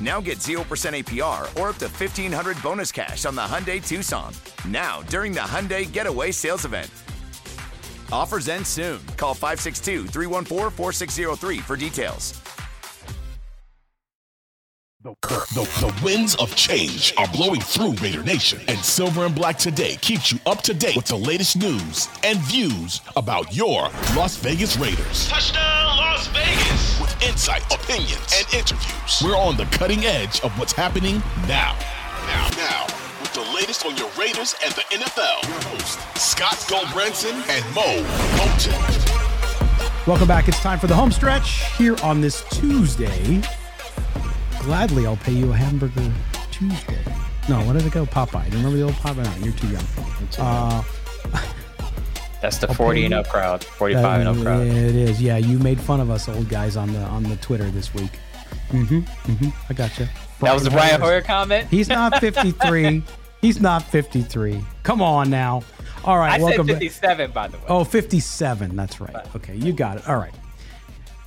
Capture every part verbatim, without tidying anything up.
Now get zero percent A P R or up to fifteen hundred dollars bonus cash on the Hyundai Tucson. Now, during the Hyundai Getaway Sales Event. Offers end soon. Call five six two, three one four, four six zero three for details. The, the, the winds of change are blowing through Raider Nation, and Silver and Black Today keeps you up to date with the latest news and views about your Las Vegas Raiders. Touchdown, Las Vegas! With insights, opinions, and interviews, we're on the cutting edge of what's happening now. Now, now, with the latest on your Raiders and the N F L. Your hosts, Scott Goldbranson and Mo Moton. Welcome back. It's time for the home stretch here on this Tuesday. Gladly, I'll pay you a hamburger Tuesday. No, what did it go? Popeye. Do you remember the old Popeye? No, you're too young. Uh, That's the forty and up crowd, forty-five that, and up crowd. It is. Yeah, you made fun of us old guys on the on the Twitter this week. Mm-hmm. Mm-hmm. I got you. That was the Brian Hoyer comment. He's not fifty-three. He's not fifty-three. Come on now. All right. I welcome said fifty-seven, back. By the way. Oh, fifty-seven. That's right. Okay, you got it. All right.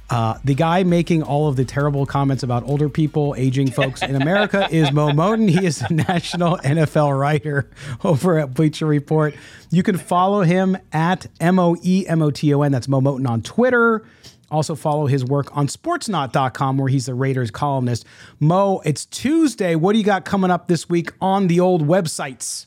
Uh, the guy making all of the terrible comments about older people, aging folks in America is Mo Moton. He is a national N F L writer over at Bleacher Report. You can follow him at M O E M O T O N. That's Mo Moton on Twitter. Also follow his work on sportsnaut dot com, where he's the Raiders columnist. Mo, it's Tuesday. What do you got coming up this week on the old websites?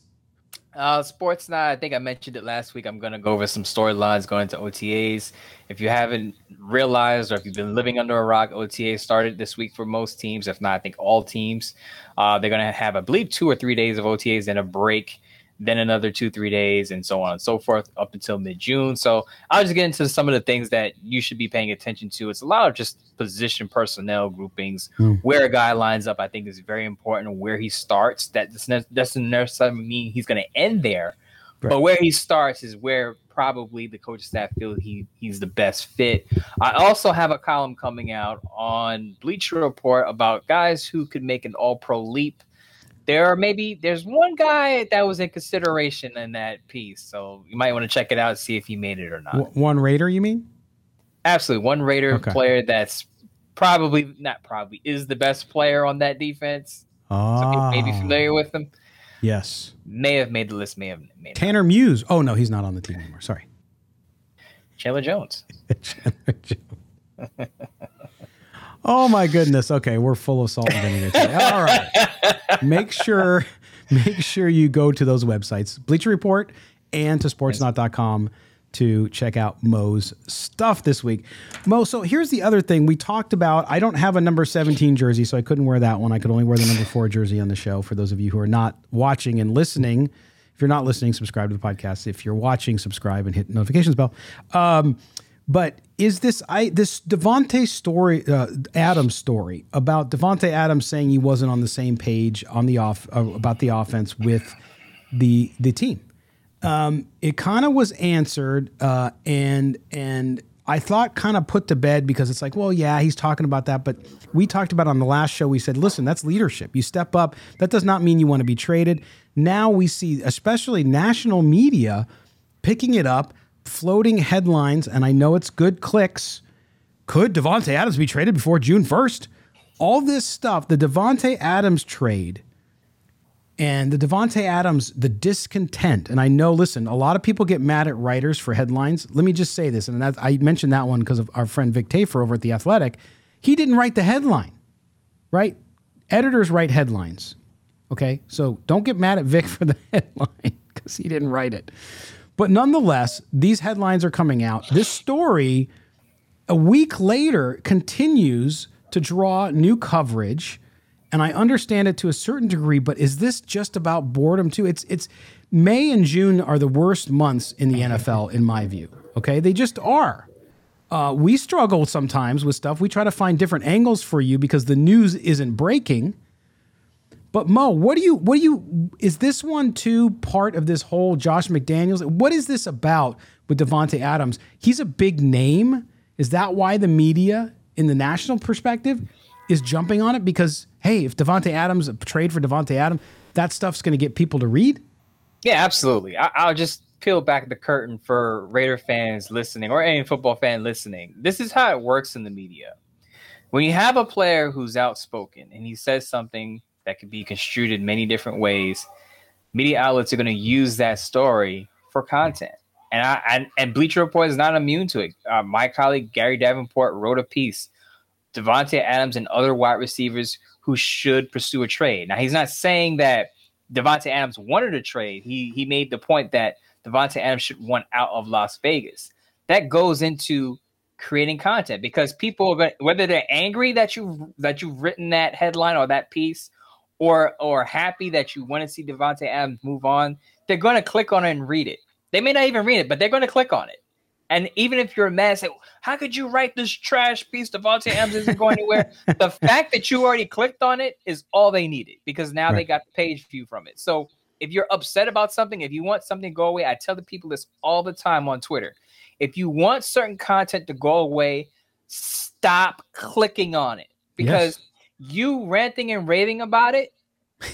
Uh, Sportsnaut, I think I mentioned it last week. I'm going to go over some storylines going into O T As. If you haven't realized, or if you've been living under a rock, O T A started this week for most teams. If not, I think all teams. Uh, they're going to have, I believe, two or three days of O T As, then a break, then another two, three days, and so on and so forth up until mid-June. So I'll just get into some of the things that you should be paying attention to. It's a lot of just position personnel groupings, mm. where a guy lines up, I think is very important, where he starts. That doesn't necessarily mean he's going to end there, right. But where he starts is where probably the coaching staff feels he, he's the best fit. I also have a column coming out on Bleacher Report about guys who could make an all-pro leap. There are maybe there's one guy that was in consideration in that piece, so you might want to check it out and see if he made it or not. W- one Raider, you mean? Absolutely, one Raider okay. player that's probably not probably is the best player on that defense. Oh. Some people may be familiar with him. Yes, may have made the list. May have made Tanner Muse. Oh no, he's not on the team anymore. Sorry, Chandler Jones. Chandler Jones. Oh, my goodness. Okay, we're full of salt and vinegar today. All right. Make sure make sure you go to those websites, Bleacher Report and to sportsnaut dot com, to check out Mo's stuff this week. Mo, so here's the other thing we talked about. I don't have a number seventeen jersey, so I couldn't wear that one. I could only wear the number four jersey on the show for those of you who are not watching and listening. If you're not listening, subscribe to the podcast. If you're watching, subscribe and hit the notifications bell. Um But is this I this Davante story, uh, Adams story about Davante Adams saying he wasn't on the same page on the off uh, about the offense with the the team? Um, it kind of was answered, uh, and and I thought kind of put to bed, because it's like, well, yeah, he's talking about that, but we talked about on the last show. We said, listen, that's leadership. You step up. That does not mean you want to be traded. Now we see, especially national media, picking it up. Floating headlines, and I know it's good clicks. Could Davante Adams be traded before June first? All this stuff, the Davante Adams trade and the Davante Adams, the discontent. And I know, listen, a lot of people get mad at writers for headlines. Let me just say this, and that, I mentioned that one because of our friend Vic Tafur over at The Athletic. He didn't write the headline, right? Editors write headlines, okay? So don't get mad at Vic for the headline because he didn't write it. But nonetheless, these headlines are coming out. This story, a week later, continues to draw new coverage, and I understand it to a certain degree, but is this just about boredom, too? It's it's May and June are the worst months in the N F L, in my view, okay? They just are. Uh, we struggle sometimes with stuff. We try to find different angles for you because the news isn't breaking. But Mo, what do you, what do you, is this one too part of this whole Josh McDaniels? What is this about with Davante Adams? He's a big name. Is that why the media in the national perspective is jumping on it? Because, hey, if Davante Adams, a trade for Davante Adams, that stuff's going to get people to read? Yeah, absolutely. I, I'll just peel back the curtain for Raider fans listening or any football fan listening. This is how it works in the media. When you have a player who's outspoken and he says something that could be construed in many different ways, media outlets are going to use that story for content. And I, I and Bleacher Report is not immune to it. Uh, my colleague Gary Davenport wrote a piece, Davante Adams and other wide receivers who should pursue a trade. Now, he's not saying that Davante Adams wanted a trade. He, he made the point that Davante Adams should want out of Las Vegas. That goes into creating content because people, whether they're angry that, you, that you've written that headline or that piece, or or happy that you want to see Davante Adams move on, they're going to click on it and read it. They may not even read it, but they're going to click on it. And even if you're mad, say, how could you write this trash piece? Davante Adams isn't going anywhere. The fact that you already clicked on it is all they needed because now right. They got the page view from it. So if you're upset about something, if you want something to go away, I tell the people this all the time on Twitter. If you want certain content to go away, stop clicking on it because yes. You ranting and raving about it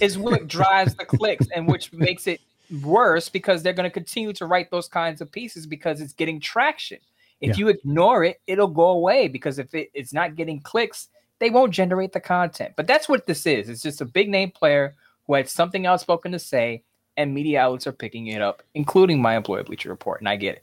is what drives the clicks and which makes it worse because they're going to continue to write those kinds of pieces because it's getting traction. If yeah. you ignore it, it'll go away because if it, it's not getting clicks, they won't generate the content. But that's what this is. It's just a big name player who had something outspoken to say and media outlets are picking it up, including my employer Bleacher Report, and I get it.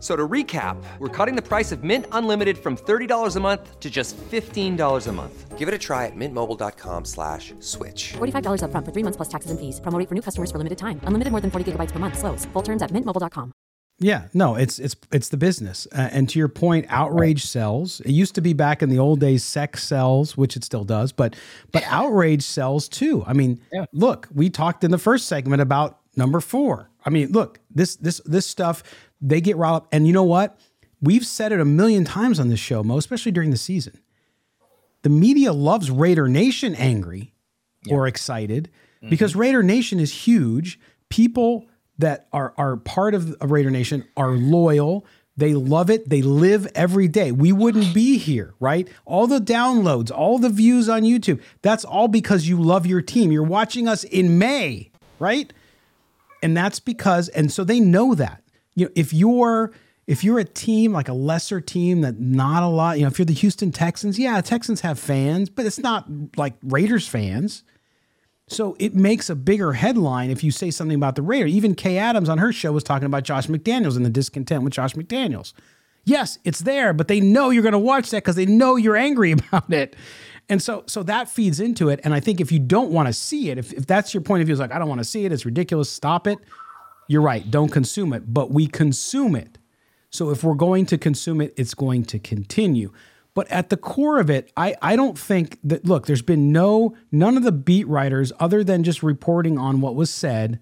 So to recap, we're cutting the price of Mint Unlimited from thirty dollars a month to just fifteen dollars a month. Give it a try at mintmobile.com slash switch. forty-five dollars up front for three months plus taxes and fees. Promo rate for new customers for limited time. Unlimited more than forty gigabytes per month. Slows full terms at mint mobile dot com. Yeah, no, it's it's it's the business. Uh, and to your point, outrage sells. It used to be back in the old days, sex sells, which it still does. But, but outrage sells too. I mean, yeah. Look, we talked in the first segment about number four. I mean, look, this this this stuff... They get riled up. And you know what? We've said it a million times on this show, Mo, especially during the season. The media loves Raider Nation angry yeah. or excited mm-hmm. because Raider Nation is huge. People that are, are part of Raider Nation are loyal. They love it. They live every day. We wouldn't be here, right? All the downloads, all the views on YouTube, that's all because you love your team. You're watching us in May, right? And that's because, and so they know that. You know, if you're if you're a team like a lesser team that not a lot, you know, if you're the Houston Texans, yeah, Texans have fans, but it's not like Raiders fans. So it makes a bigger headline if you say something about the Raiders. Even Kay Adams on her show was talking about Josh McDaniels and the discontent with Josh McDaniels. Yes, it's there, but they know you're going to watch that because they know you're angry about it. And so so that feeds into it. And I think if you don't want to see it, if, if that's your point of view, it's like, I don't want to see it, it's ridiculous, stop it. You're right. Don't consume it, but we consume it. So if we're going to consume it, it's going to continue. But at the core of it, I, I don't think that, look, there's been no, none of the beat writers other than just reporting on what was said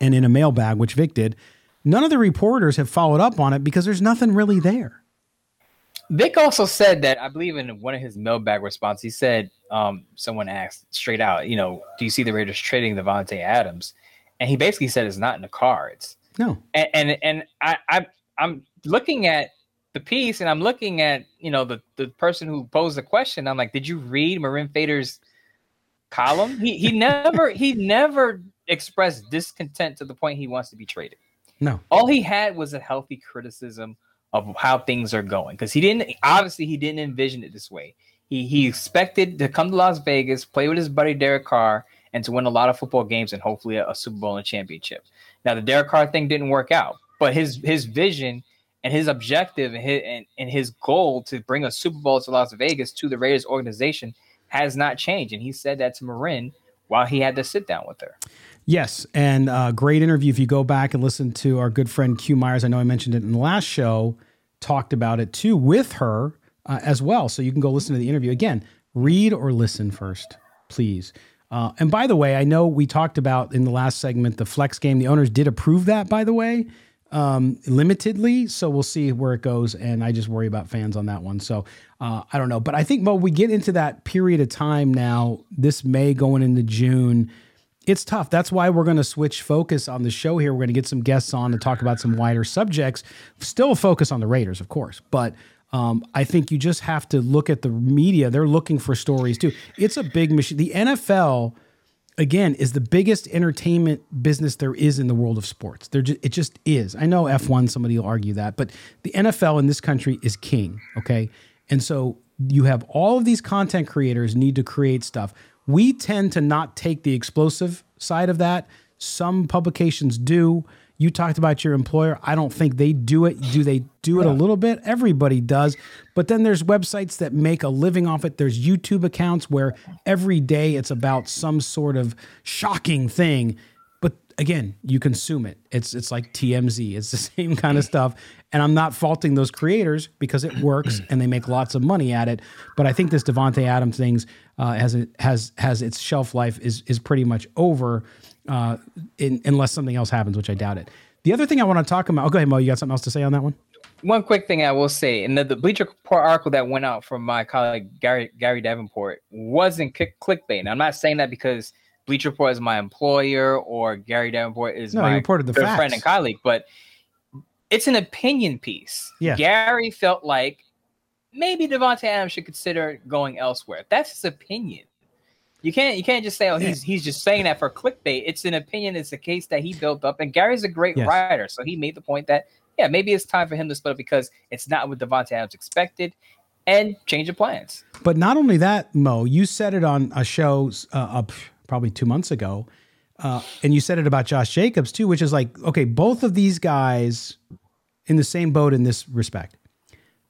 and in a mailbag, which Vic did, none of the reporters have followed up on it because there's nothing really there. Vic also said that, I believe in one of his mailbag responses, he said, um, someone asked straight out, you know, do you see the Raiders trading Davante Adams? And he basically said it's not in the cards. No. And and, and I, I, I'm looking at the piece, and I'm looking at, you know, the, the person who posed the question. I'm like, did you read Marin Fader's column? He he never he never expressed discontent to the point he wants to be traded. No. All he had was a healthy criticism of how things are going, because he didn't obviously he didn't envision it this way. He he expected to come to Las Vegas, play with his buddy Derek Carr, and to win a lot of football games and hopefully a, a Super Bowl and championship. Now the Derek Carr thing didn't work out, but his his vision. And his objective and his, and, and his goal to bring a Super Bowl to Las Vegas to the Raiders organization has not changed. And he said that to Marin while he had to sit down with her. Yes, and uh, great interview. If you go back and listen to our good friend Q Myers, I know I mentioned it in the last show, talked about it too with her uh, as well. So you can go listen to the interview. Again, read or listen first, please. Uh, and by the way, I know we talked about in the last segment the flex game. The owners did approve that, by the way. Um, limitedly. So we'll see where it goes. And I just worry about fans on that one. So, uh, I don't know, but I think, Mo, we get into that period of time now, this May going into June, it's tough. That's why we're going to switch focus on the show here. We're going to get some guests on to talk about some wider subjects, still focus on the Raiders, of course. But, um, I think you just have to look at the media. They're looking for stories too. It's a big machine. The N F L, again, is the biggest entertainment business there is in the world of sports. There, just, it just is. I know F one, somebody will argue that, but the N F L in this country is king, okay? And so you have all of these content creators need to create stuff. We tend to not take the explosive side of that. Some publications do. You talked about your employer. I don't think they do it. Do they do it a little bit? Everybody does. But then there's websites that make a living off it. There's YouTube accounts where every day it's about some sort of shocking thing. But again, you consume it. It's it's like T M Z. It's the same kind of stuff. And I'm not faulting those creators because it works and they make lots of money at it. But I think this Davante Adams things uh, has it has has its shelf life is is pretty much over. Uh, in, unless something else happens, which I doubt it. The other thing I want to talk about... Oh, go ahead, Mo. You got something else to say on that one? One quick thing I will say. And the, the Bleacher Report article that went out from my colleague Gary Gary Davenport wasn't click, clickbait. And I'm not saying that because Bleacher Report is my employer or Gary Davenport is no, my reported the facts. Friend and colleague, but it's an opinion piece. Yeah. Gary felt like maybe Davante Adams should consider going elsewhere. That's his opinion. You can't you can't just say, oh, he's he's just saying that for clickbait. It's an opinion. It's a case that he built up. And Gary's a great yes. writer. So he made the point that, yeah, maybe it's time for him to split up because it's not what Davante Adams expected and change of plans. But not only that, Mo, you said it on a show uh, up probably two months ago. Uh, and you said it about Josh Jacobs, too, which is like, OK, both of these guys in the same boat in this respect.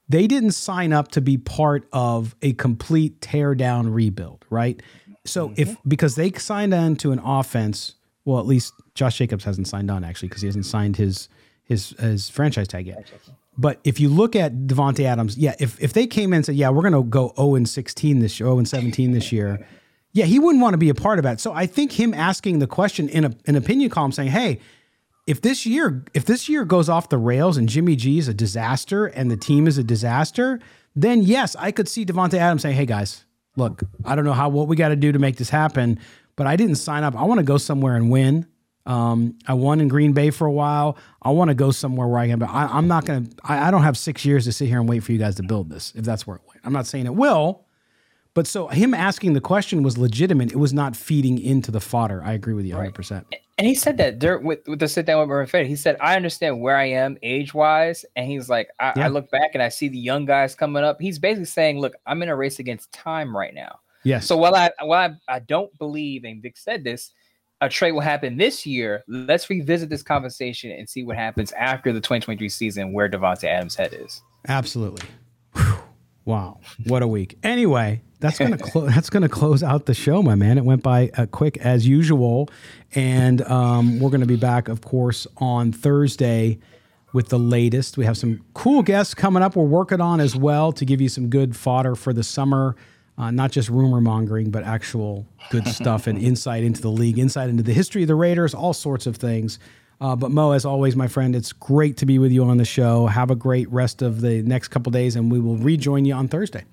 They didn't sign up to be part of a complete teardown rebuild. Right. So if, because they signed on to an offense, well, at least Josh Jacobs hasn't signed on actually, because he hasn't signed his, his, his franchise tag yet. But if you look at Davante Adams, yeah, if, if they came in and said, yeah, we're going to go oh and sixteen this year, oh and seventeen this year. Yeah. He wouldn't want to be a part of that. So I think him asking the question in a, an opinion column saying, hey, if this year, if this year goes off the rails and Jimmy G is a disaster and the team is a disaster, then yes, I could see Davante Adams saying, hey guys, look, I don't know how what we got to do to make this happen, but I didn't sign up. I want to go somewhere and win. Um, I won in Green Bay for a while. I want to go somewhere where I can. But I, I'm not going to. I don't have six years to sit here and wait for you guys to build this. If that's where it went, I'm not saying it will. But so him asking the question was legitimate. It was not feeding into the fodder. I agree with you one hundred percent. Right. And he said that there, with, with the sit down with Marin Fader, he said, I understand where I am age-wise. And he's like, I, yeah. I look back and I see the young guys coming up. He's basically saying, look, I'm in a race against time right now. Yes. So while I while I, I don't believe, and Vic said this, a trade will happen this year, let's revisit this conversation and see what happens after the twenty twenty-three season where Davante Adams' head is. Absolutely. Whew. Wow. What a week. Anyway, that's going to clo- that's going to close out the show, my man. It went by uh, quick as usual. And um, we're going to be back, of course, on Thursday with the latest. We have some cool guests coming up we're working on as well to give you some good fodder for the summer. Uh, not just rumor mongering, but actual good stuff and insight into the league, insight into the history of the Raiders, all sorts of things. Uh, but Mo, as always, my friend, it's great to be with you on the show. Have a great rest of the next couple days, and we will rejoin you on Thursday.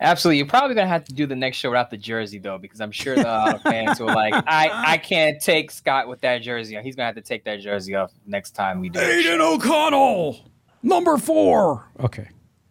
Absolutely. You're probably going to have to do the next show without the jersey, though, because I'm sure the uh, fans were like, I, I can't take Scott with that jersey. He's going to have to take that jersey off next time we do it. Aiden O'Connell, number four. Okay,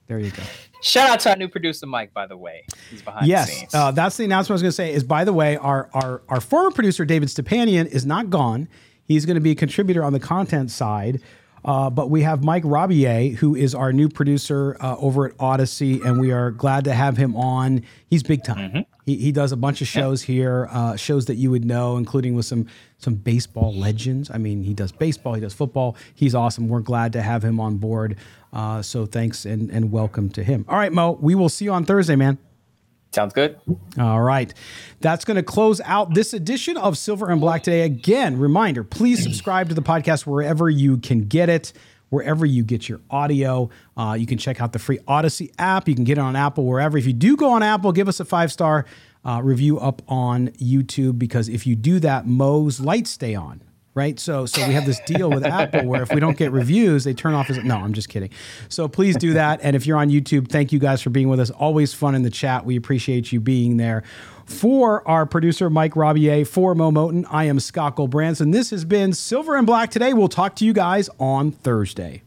there you go. Shout out to our new producer, Mike, by the way. He's behind yes, the scenes. Yes, uh, that's the announcement I was going to say is, by the way, our, our, our former producer, David Stepanian, is not gone. He's going to be a contributor on the content side. Uh, but we have Mike Robier, who is our new producer uh, over at Odyssey, and we are glad to have him on. He's big time. Mm-hmm. He he does a bunch of shows yeah. here, uh, shows that you would know, including with some some baseball legends. I mean, he does baseball, he does football. He's awesome. We're glad to have him on board. Uh, so thanks and, and welcome to him. All right, Mo, we will see you on Thursday, man. Sounds good. All right. That's going to close out this edition of Silver and Black Today. Again, reminder, please subscribe to the podcast wherever you can get it, wherever you get your audio. Uh, you can check out the free Odyssey app. You can get it on Apple, wherever. If you do go on Apple, give us a five-star uh, review up on YouTube, because if you do that, Mo's lights stay on. Right. So so we have this deal with Apple where if we don't get reviews, they turn off. As, no, I'm just kidding. So please do that. And if you're on YouTube, thank you guys for being with us. Always fun in the chat. We appreciate you being there. For our producer, Mike Robier, for Mo Moton, I am Scott Goldbranson. This has been Silver and Black Today. We'll talk to you guys on Thursday.